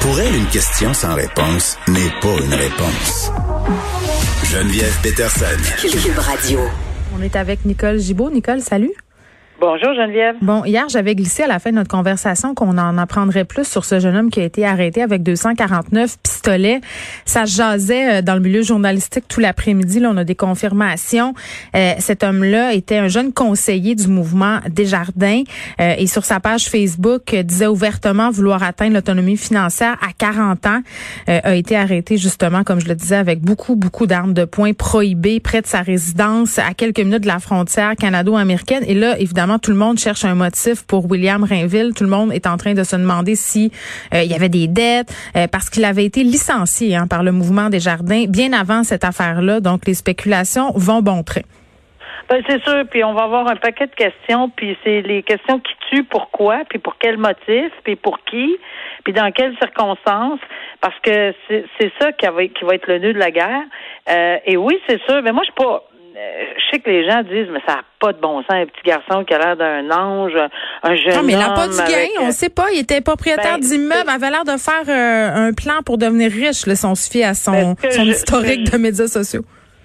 Pour elle, une question sans réponse n'est pas une réponse. Geneviève Peterson. Cube Radio. On est avec Nicole Gibault. Nicole, salut. Bonjour Geneviève. Bon, hier, j'avais glissé à la fin de notre conversation qu'on en apprendrait plus sur ce jeune homme qui a été arrêté avec 249 pistolets. Ça jasait dans le milieu journalistique tout l'après-midi. Là, on a des confirmations. Cet homme-là était un jeune conseiller du mouvement Desjardins et sur sa page Facebook disait ouvertement vouloir atteindre l'autonomie financière à 40 ans. A été arrêté justement, comme je le disais, avec beaucoup d'armes de poing prohibées près de sa résidence à quelques minutes de la frontière canado-américaine. Et là, évidemment, tout le monde cherche un motif pour William Rainville. Tout le monde est en train de se demander si il y avait des dettes parce qu'il avait été licencié par le mouvement Desjardins bien avant cette affaire-là. Donc, les spéculations vont bon train. Ben, c'est sûr. Puis, on va avoir un paquet de questions. Puis, c'est les questions qui tuent. Pourquoi? Puis, pour quel motif? Puis, pour qui? Puis, dans quelles circonstances? Parce que c'est ça qui va être le nœud de la guerre. Et oui, c'est sûr. Mais moi, je suis pas... je sais que les gens disent, mais ça n'a pas de bon sens, un petit garçon qui a l'air d'un ange, un jeune homme. Non, mais il n'a pas du gain, on ne sait pas. Il était propriétaire d'immeuble, avait l'air de faire un plan pour devenir riche, là, si on se fie à son historique de médias sociaux.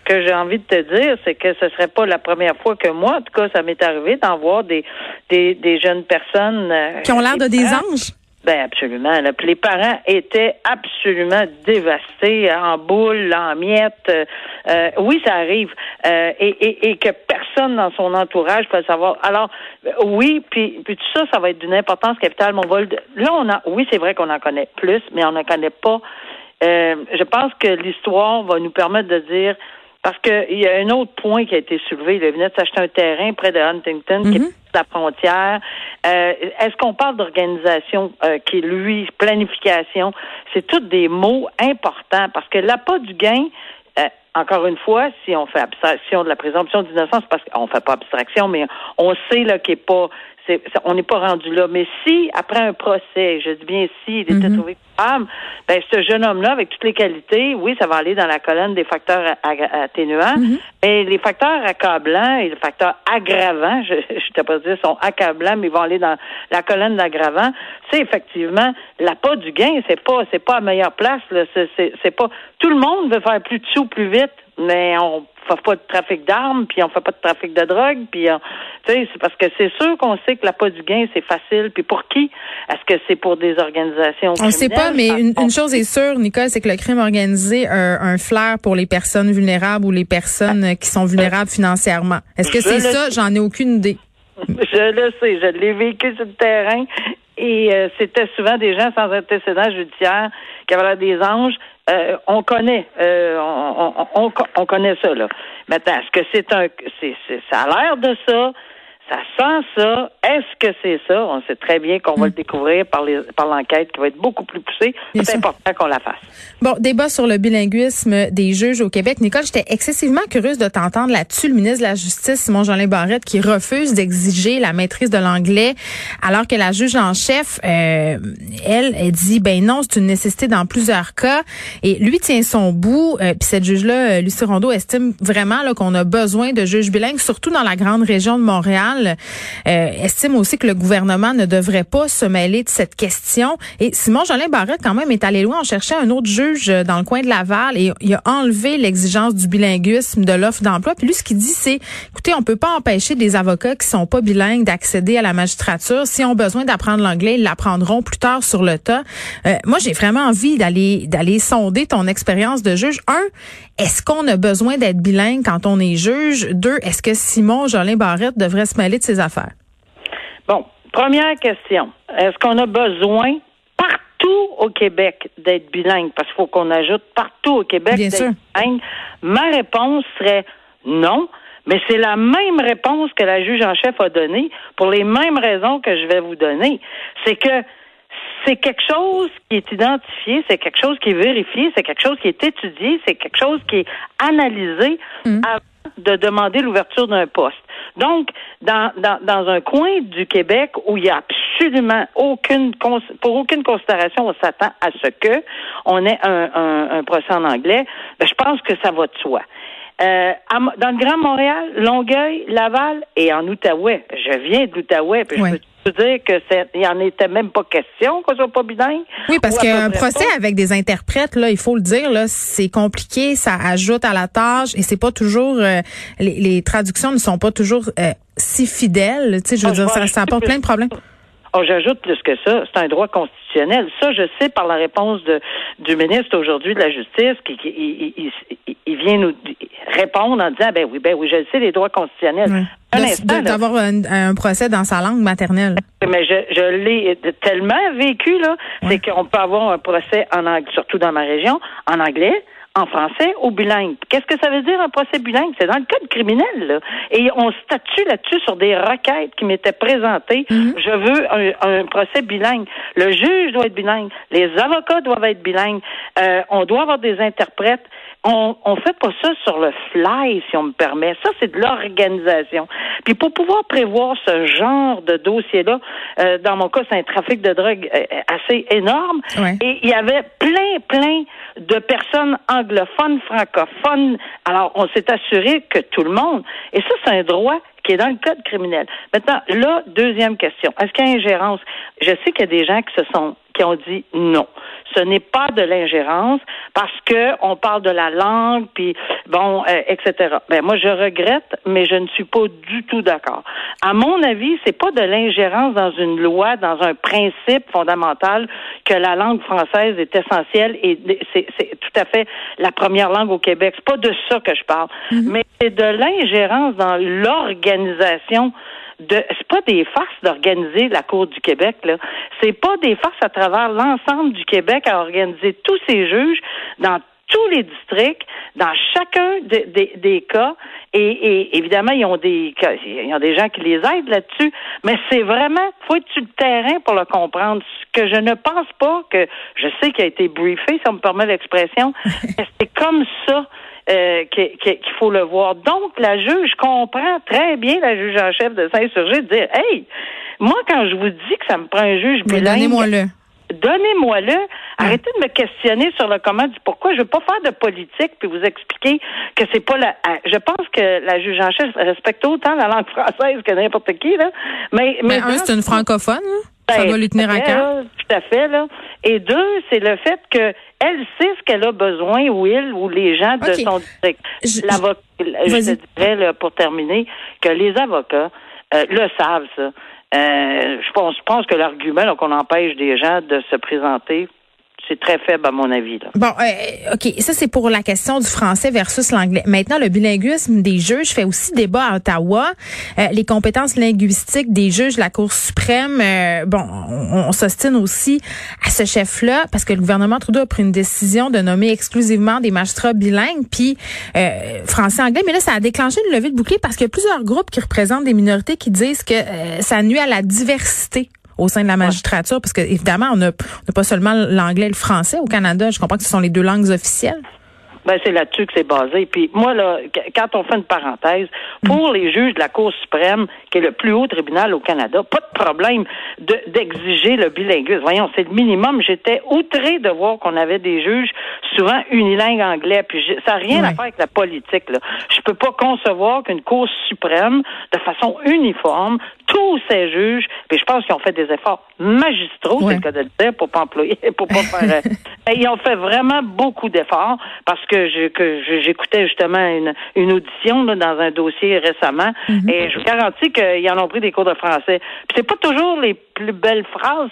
Ce que j'ai envie de te dire, c'est que ce serait pas la première fois que moi, en tout cas, ça m'est arrivé d'en voir des jeunes personnes... qui ont l'air de des anges? Ben absolument. Là. Puis les parents étaient absolument dévastés, en boule, en miettes. Oui, ça arrive. Et que personne dans son entourage peut le savoir. Alors, oui, puis tout ça, ça va être d'une importance capitale. Mais on va oui, c'est vrai qu'on en connaît plus, mais on n'en connaît pas. Je pense que l'histoire va nous permettre de dire... Parce que il y a un autre point qui a été soulevé. Il venait de s'acheter un terrain près de Huntington, qui est à la frontière. Est-ce qu'on parle d'organisation qui, lui, planification? C'est tous des mots importants. Parce que l'appât du gain, encore une fois, si on fait abstraction de la présomption d'innocence, parce qu'on fait pas abstraction, mais on sait là qu'il n'est pas... on n'est pas rendu là. Mais si, après un procès, je dis bien si, il était trouvé coupable, ben ce jeune homme-là, avec toutes les qualités, oui, ça va aller dans la colonne des facteurs atténuants, mais les facteurs accablants et les facteurs aggravants, je t'ai pas dit, sont accablants, mais ils vont aller dans la colonne d'aggravants, c'est effectivement l'appât du gain, c'est pas à meilleure place, là, c'est pas... Tout le monde veut faire plus de sous, plus vite, mais on fait pas de trafic d'armes, puis on fait pas de trafic de drogue, puis tu sais, c'est parce que c'est sûr qu'on sait que l'appât du gain, c'est facile, puis pour qui? Est-ce que c'est pour des organisations criminelles? On sait pas, mais une chose est sûre, Nicole, c'est que le crime organisé a un flair pour les personnes vulnérables ou les personnes qui sont vulnérables financièrement. Est-ce que c'est ça? J'en ai aucune idée. Je le sais, je l'ai vécu sur le terrain, et c'était souvent des gens sans antécédents judiciaires qui avaient l'air des anges. On connaît, on connaît ça là. Maintenant, est-ce que ça a l'air de ça, ça sent ça, est-ce que c'est ça? On sait très bien qu'on va le découvrir par l'enquête qui va être beaucoup plus poussée. Bien c'est sûr. Important qu'on la fasse. Bon, débat sur le bilinguisme des juges au Québec. Nicole, j'étais excessivement curieuse de t'entendre là-dessus. Le ministre de la Justice, Simon-Jolin Barrette, qui refuse d'exiger la maîtrise de l'anglais, alors que la juge en chef, elle dit, ben non, c'est une nécessité dans plusieurs cas. Et lui tient son bout. Puis cette juge-là, Lucie Rondeau, estime vraiment là qu'on a besoin de juges bilingues, surtout dans la grande région de Montréal. Estime aussi que le gouvernement ne devrait pas se mêler de cette question. Et Simon-Jolin Barrette, quand même, est allé loin. On cherchait un autre juge dans le coin de Laval et il a enlevé l'exigence du bilinguisme de l'offre d'emploi. Puis lui, ce qu'il dit, c'est, écoutez, on peut pas empêcher des avocats qui sont pas bilingues d'accéder à la magistrature. S'ils ont besoin d'apprendre l'anglais, ils l'apprendront plus tard sur le tas. Moi, j'ai vraiment envie d'aller sonder ton expérience de juge. Un, est-ce qu'on a besoin d'être bilingue quand on est juge? Deux, est-ce que Simon-Jolin Barrette devrait se mêler de ses affaires? Bon, première question. Est-ce qu'on a besoin partout au Québec d'être bilingue? Parce qu'il faut qu'on ajoute partout au Québec bien d'être sûr. Bilingue. Ma réponse serait non, mais c'est la même réponse que la juge en chef a donnée pour les mêmes raisons que je vais vous donner. C'est que c'est quelque chose qui est identifié, c'est quelque chose qui est vérifié, c'est quelque chose qui est étudié, c'est quelque chose qui est analysé avant de demander l'ouverture d'un poste. Donc, dans un coin du Québec où il n'y a absolument aucune considération, on s'attend à ce que on ait un procès en anglais, ben, je pense que ça va de soi. Dans le Grand Montréal, Longueuil, Laval et en Outaouais, je viens de l'Outaouais, puis je peux peux dire que il en était même pas question qu'on soit pas bilingue? Oui, parce qu'un procès avec des interprètes, là, il faut le dire, là, c'est compliqué, ça ajoute à la tâche et c'est pas toujours les traductions ne sont pas toujours si fidèles. Tu sais, je veux dire, ça apporte plein de problèmes. Oh, j'ajoute plus que ça, c'est un droit constitutionnel. Ça, je sais par la réponse du ministre aujourd'hui de la Justice qui vient nous répondre en disant ben oui, je le sais, les droits constitutionnels. Oui. D'avoir un procès dans sa langue maternelle. Mais je l'ai tellement vécu, là, oui. C'est qu'on peut avoir un procès en anglais, surtout dans ma région, en anglais, en français ou bilingue. Qu'est-ce que ça veut dire un procès bilingue? C'est dans le code criminel, là. Et on statue là-dessus sur des requêtes qui m'étaient présentées. Mm-hmm. Je veux un procès bilingue. Le juge doit être bilingue. Les avocats doivent être bilingues. On doit avoir des interprètes. On fait pas ça sur le fly, si on me permet. Ça, c'est de l'organisation. Puis pour pouvoir prévoir ce genre de dossier-là, dans mon cas, c'est un trafic de drogue assez énorme. Ouais. Et il y avait plein de personnes anglophones, francophones. Alors, on s'est assuré que tout le monde... Et ça, c'est un droit qui est dans le code criminel. Maintenant, là, deuxième question. Est-ce qu'il y a ingérence? Je sais qu'il y a des gens qui ont dit non. Ce n'est pas de l'ingérence parce que on parle de la langue, puis bon, etc. Ben moi, je regrette, mais je ne suis pas du tout d'accord. À mon avis, c'est pas de l'ingérence dans une loi, dans un principe fondamental que la langue française est essentielle et c'est tout à fait la première langue au Québec. C'est pas de ça que je parle, mais c'est de l'ingérence dans l'organisation. C'est pas des farces d'organiser la Cour du Québec, là. C'est pas des farces à travers l'ensemble du Québec à organiser tous ces juges dans tous les districts, dans chacun des cas, et évidemment, ils ont des gens qui les aident là-dessus, mais c'est vraiment, faut être sur le terrain pour le comprendre, ce que je ne pense pas, que je sais qu'il a été briefé, si on me permet l'expression, mais c'est comme ça qu'il faut le voir. Donc, la juge comprend très bien, la juge en chef de Saint-Surgé, de dire, « Hey, moi, quand je vous dis que ça me prend un juge bilingue... » Donnez-moi-le. Arrêtez de me questionner sur le comment du pourquoi. Je veux pas faire de politique puis vous expliquer que c'est pas la... Je pense que la juge en chef respecte autant la langue française que n'importe qui, là. Mais un, c'est une francophone, ben, ça doit lui tenir à cœur. Tout à fait, là. Et deux, c'est le fait que elle sait ce qu'elle a besoin, ou il, ou les gens de son district. Je dirais, là, pour terminer, que les avocats le savent, ça. Je pense que l'argument là, qu'on empêche des gens de se présenter, c'est très faible à mon avis. Là. Bon, OK. Ça, c'est pour la question du français versus l'anglais. Maintenant, le bilinguisme des juges fait aussi débat à Ottawa. Les compétences linguistiques des juges de la Cour suprême, on s'ostine aussi à ce chef-là parce que le gouvernement Trudeau a pris une décision de nommer exclusivement des magistrats bilingues puis français-anglais. Mais là, ça a déclenché une levée de bouclier parce qu'il y a plusieurs groupes qui représentent des minorités qui disent que ça nuit à la diversité au sein de la magistrature, parce que évidemment, on n'a pas seulement l'anglais et le français au Canada. Je comprends que ce sont les deux langues officielles. Ben, c'est là-dessus que c'est basé. Puis moi, là, quand on fait une parenthèse, pour les juges de la Cour suprême, qui est le plus haut tribunal au Canada, pas de problème d'exiger le bilinguisme. Voyons, c'est le minimum. J'étais outrée de voir qu'on avait des juges souvent unilingues anglais. Puis ça n'a rien à faire avec la politique, là. Je peux pas concevoir qu'une Cour suprême, de façon uniforme, tous ces juges, puis je pense qu'ils ont fait des efforts magistraux, c'est le cas de le dire, pour pas faire... Ils ont fait vraiment beaucoup d'efforts, parce que j'écoutais justement une audition là, dans un dossier récemment, et je vous garantis qu'ils en ont pris des cours de français. Puis c'est pas toujours les plus belles phrases,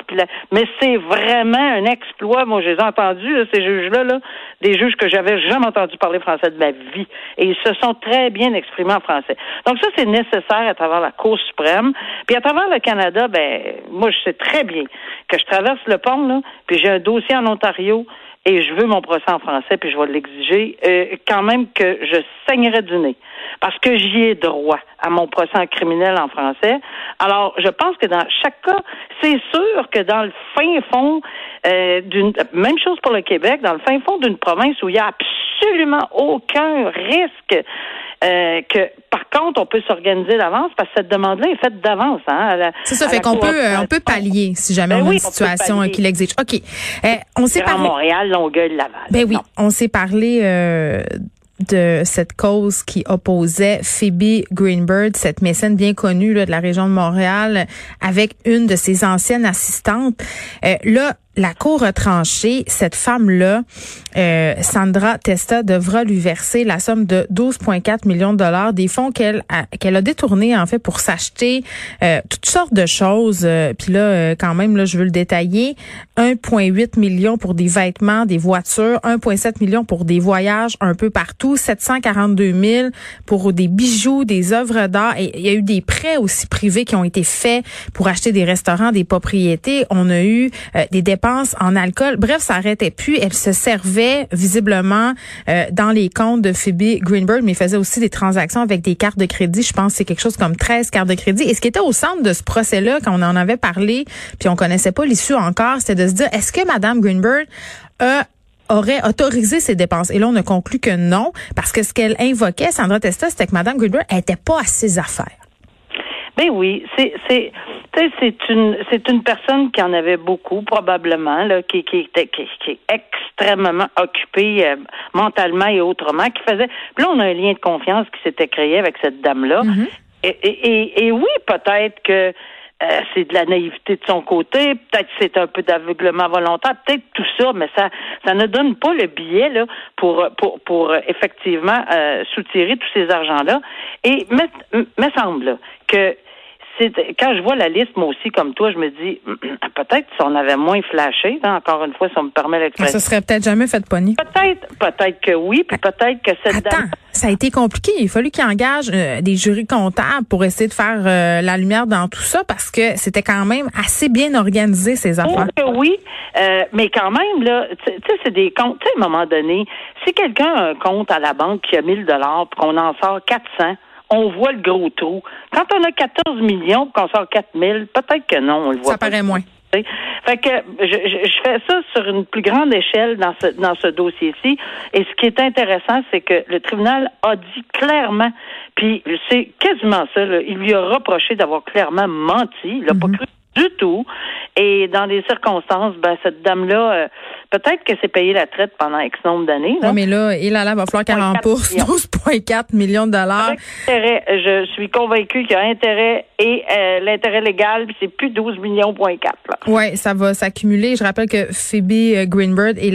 mais c'est vraiment un exploit. Moi, je les ai entendus, là, ces juges-là, là, des juges que j'avais jamais entendu parler français de ma vie, et ils se sont très bien exprimés en français. Donc ça, c'est nécessaire à travers la Cour suprême. Puis à travers le Canada, moi, je sais très bien que je traverse le pont, là, puis j'ai un dossier en Ontario et je veux mon procès en français, puis je vais l'exiger, quand même que je saignerais du nez, parce que j'y ai droit à mon procès en criminel en français. Alors, je pense que dans chaque cas, c'est sûr que dans le fin fond même chose pour le Québec, dans le fin fond d'une province où il y a absolument aucun risque, que par contre, on peut s'organiser d'avance, parce que cette demande-là est faite d'avance. C'est ça, fait qu'on peut pallier si jamais on a une situation qui l'exige. OK. On s'est parlé... Montréal, Longueuil, Laval. On s'est parlé de cette cause qui opposait Phoebe Greenberg, cette mécène bien connue là, de la région de Montréal, avec une de ses anciennes assistantes. Là, la cour a tranché, cette femme-là, Sandra Testa, devra lui verser la somme de 12,4 millions de dollars, des fonds qu'elle a détournés en fait pour s'acheter toutes sortes de choses. Puis là, quand même, là, je veux le détailler, 1,8 million pour des vêtements, des voitures, 1,7 million pour des voyages un peu partout, 742 000 pour des bijoux, des œuvres d'art. Et il y a eu des prêts aussi privés qui ont été faits pour acheter des restaurants, des propriétés. On a eu des dépenses en alcool. Bref, ça n'arrêtait plus. Elle se servait visiblement dans les comptes de Phoebe Greenberg, mais faisait aussi des transactions avec des cartes de crédit. Je pense que c'est quelque chose comme 13 cartes de crédit. Et ce qui était au centre de ce procès-là, quand on en avait parlé, puis on connaissait pas l'issue encore, c'était de se dire, est-ce que Mme Greenberg aurait autorisé ses dépenses? Et là, on a conclu que non, parce que ce qu'elle invoquait, Sandra Testa, c'était que Mme Greenberg n'était pas à ses affaires. Ben oui, c'est une personne qui en avait beaucoup probablement là, qui est extrêmement occupée mentalement et autrement, qui faisait. Puis là, on a un lien de confiance qui s'était créé avec cette dame là. Mm-hmm. Et oui, peut-être que c'est de la naïveté de son côté, peut-être c'est un peu d'aveuglement volontaire, peut-être tout ça, mais ça ne donne pas le billet là pour effectivement soutirer tous ces argents là. Et me semble là, que quand je vois la liste, moi aussi, comme toi, je me dis, peut-être si on avait moins flashé, hein, encore une fois, si on me permet l'expression. Ça serait peut-être jamais fait de pogner. Peut-être que oui, puis peut-être que cette dame... Ça a été compliqué. Il a fallu qu'ils engagent des jurys comptables pour essayer de faire la lumière dans tout ça, parce que c'était quand même assez bien organisé, ces affaires. Oui, mais quand même, là, tu sais, c'est des comptes. Tu sais, à un moment donné, si quelqu'un a un compte à la banque qui a 1 000 $ puis qu'on en sort 400, on voit le gros trou. Quand on a 14 millions, qu'on sort 4 000, peut-être que non, on le voit. Ça paraît moins. Fait que je fais ça sur une plus grande échelle dans ce dossier-ci. Et ce qui est intéressant, c'est que le tribunal a dit clairement, puis c'est quasiment ça, là, il lui a reproché d'avoir clairement menti. Il n'a pas cru du tout. Et dans des circonstances, ben cette dame-là, peut-être que c'est payé la traite pendant X nombre d'années. Non, mais là, il va falloir qu'elle rembourse 12,4 millions de dollars. Avec intérêt, je suis convaincue qu'il y a intérêt et l'intérêt légal, puis c'est plus 12,4 millions. Oui, ça va s'accumuler. Je rappelle que Phoebe Greenberg est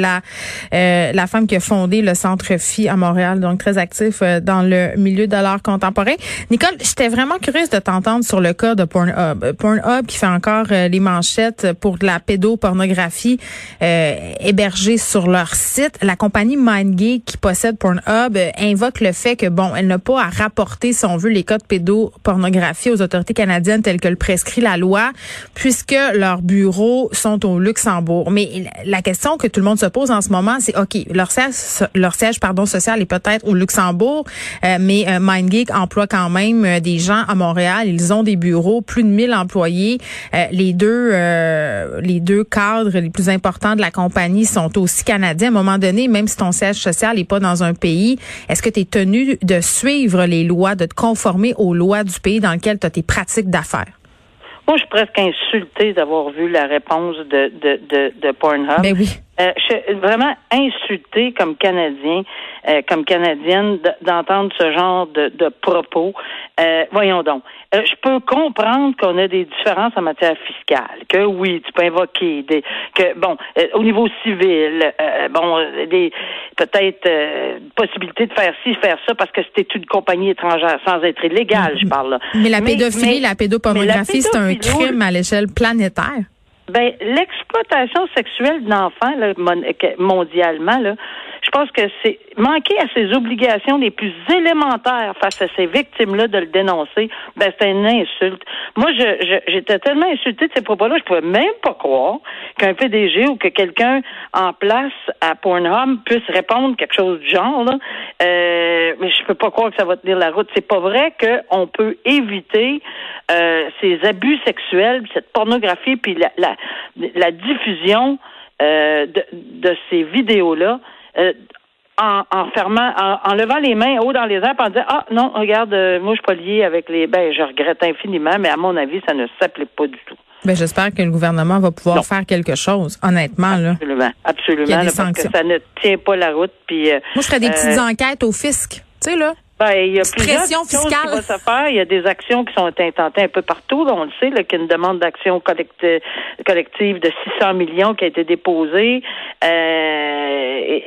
la femme qui a fondé le Centre Phi à Montréal, donc très actif dans le milieu de l'art contemporain. Nicole, j'étais vraiment curieuse de t'entendre sur le cas de Pornhub. Pornhub qui fait encore les manchettes pour de la pédopornographie hébergée sur leur site. La compagnie MindGeek qui possède Pornhub invoque le fait que, bon, elle n'a pas à rapporter, si on veut, les cas de pédopornographie aux autorités canadiennes telles que le prescrit la loi, puisque leurs bureaux sont au Luxembourg. Mais la question que tout le monde se pose en ce moment, c'est, OK, leur siège social est peut-être au Luxembourg, mais MindGeek emploie quand même des gens à Montréal. Ils ont des bureaux, plus de 1000 employés. Les deux cadres les plus importants de la compagnie sont aussi canadiens. À un moment donné, même si ton siège social n'est pas dans un pays, est-ce que tu es tenu de suivre les lois, de te conformer aux lois du pays dans lequel tu as tes pratiques d'affaires? Moi, je suis presque insultée d'avoir vu la réponse de Pornhub. Ben oui. Je suis vraiment insultée comme Canadien, comme Canadienne, d'entendre ce genre de propos. Voyons donc. Je peux comprendre qu'on a des différences en matière fiscale, que oui, tu peux invoquer au niveau civil, possibilité de faire ci, faire ça, parce que c'était une compagnie étrangère sans être illégale, je parle là. Mais la pédophilie, la pédopornographie, c'est un crime à l'échelle planétaire. Ben, l'exploitation sexuelle d'enfants là, mondialement, là, je pense que c'est manquer à ses obligations les plus élémentaires face à ces victimes-là de le dénoncer, ben c'est une insulte. Moi, j'étais tellement insultée de ces propos-là, je pouvais même pas croire qu'un PDG ou que quelqu'un en place à Pornhub puisse répondre quelque chose du genre. Là. Mais je peux pas croire que ça va tenir la route. C'est pas vrai qu'on peut éviter ces abus sexuels, cette pornographie, puis la diffusion de ces vidéos-là en levant les mains haut dans les airs et en disant « Ah non, regarde, moi je suis pas lié avec les... » Ben, je regrette infiniment, mais à mon avis, ça ne s'applique pas du tout. Ben, j'espère que le gouvernement va pouvoir faire quelque chose, honnêtement. Absolument, là. Absolument. Parce que ça ne tient pas la route. Puis, moi, je ferais des petites enquêtes au fisc. Tu sais, là. Il y a plusieurs actions qui vont se faire. Il y a des actions qui sont intentées un peu partout. On le sait, là, qu'il y a une demande d'action collective de 600 millions qui a été déposée.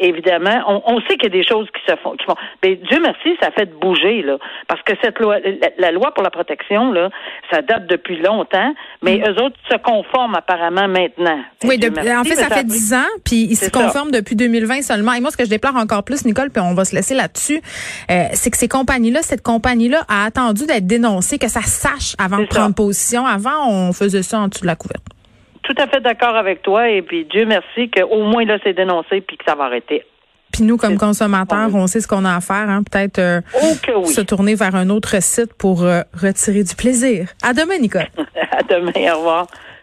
Évidemment, on sait qu'il y a des choses qui se font. Mais Dieu merci, ça a fait bouger, là. Parce que cette loi, la loi pour la protection, là, ça date depuis longtemps, mais eux autres se conforment apparemment maintenant. Oui, ça fait 10 ans, puis ils se conforment depuis 2020 seulement. Et moi, ce que je déplore encore plus, Nicole, puis on va se laisser là-dessus, c'est que cette compagnie-là a attendu d'être dénoncée, que ça sache avant de prendre position. Avant, on faisait ça en dessous de la couverte. Tout à fait d'accord avec toi. Et puis, Dieu merci qu'au moins, là, c'est dénoncé puis que ça va arrêter. Puis nous, comme consommateurs, on sait ce qu'on a à faire. Hein? Peut-être se tourner vers un autre site pour retirer du plaisir. À demain, Nicole. À demain. Au revoir.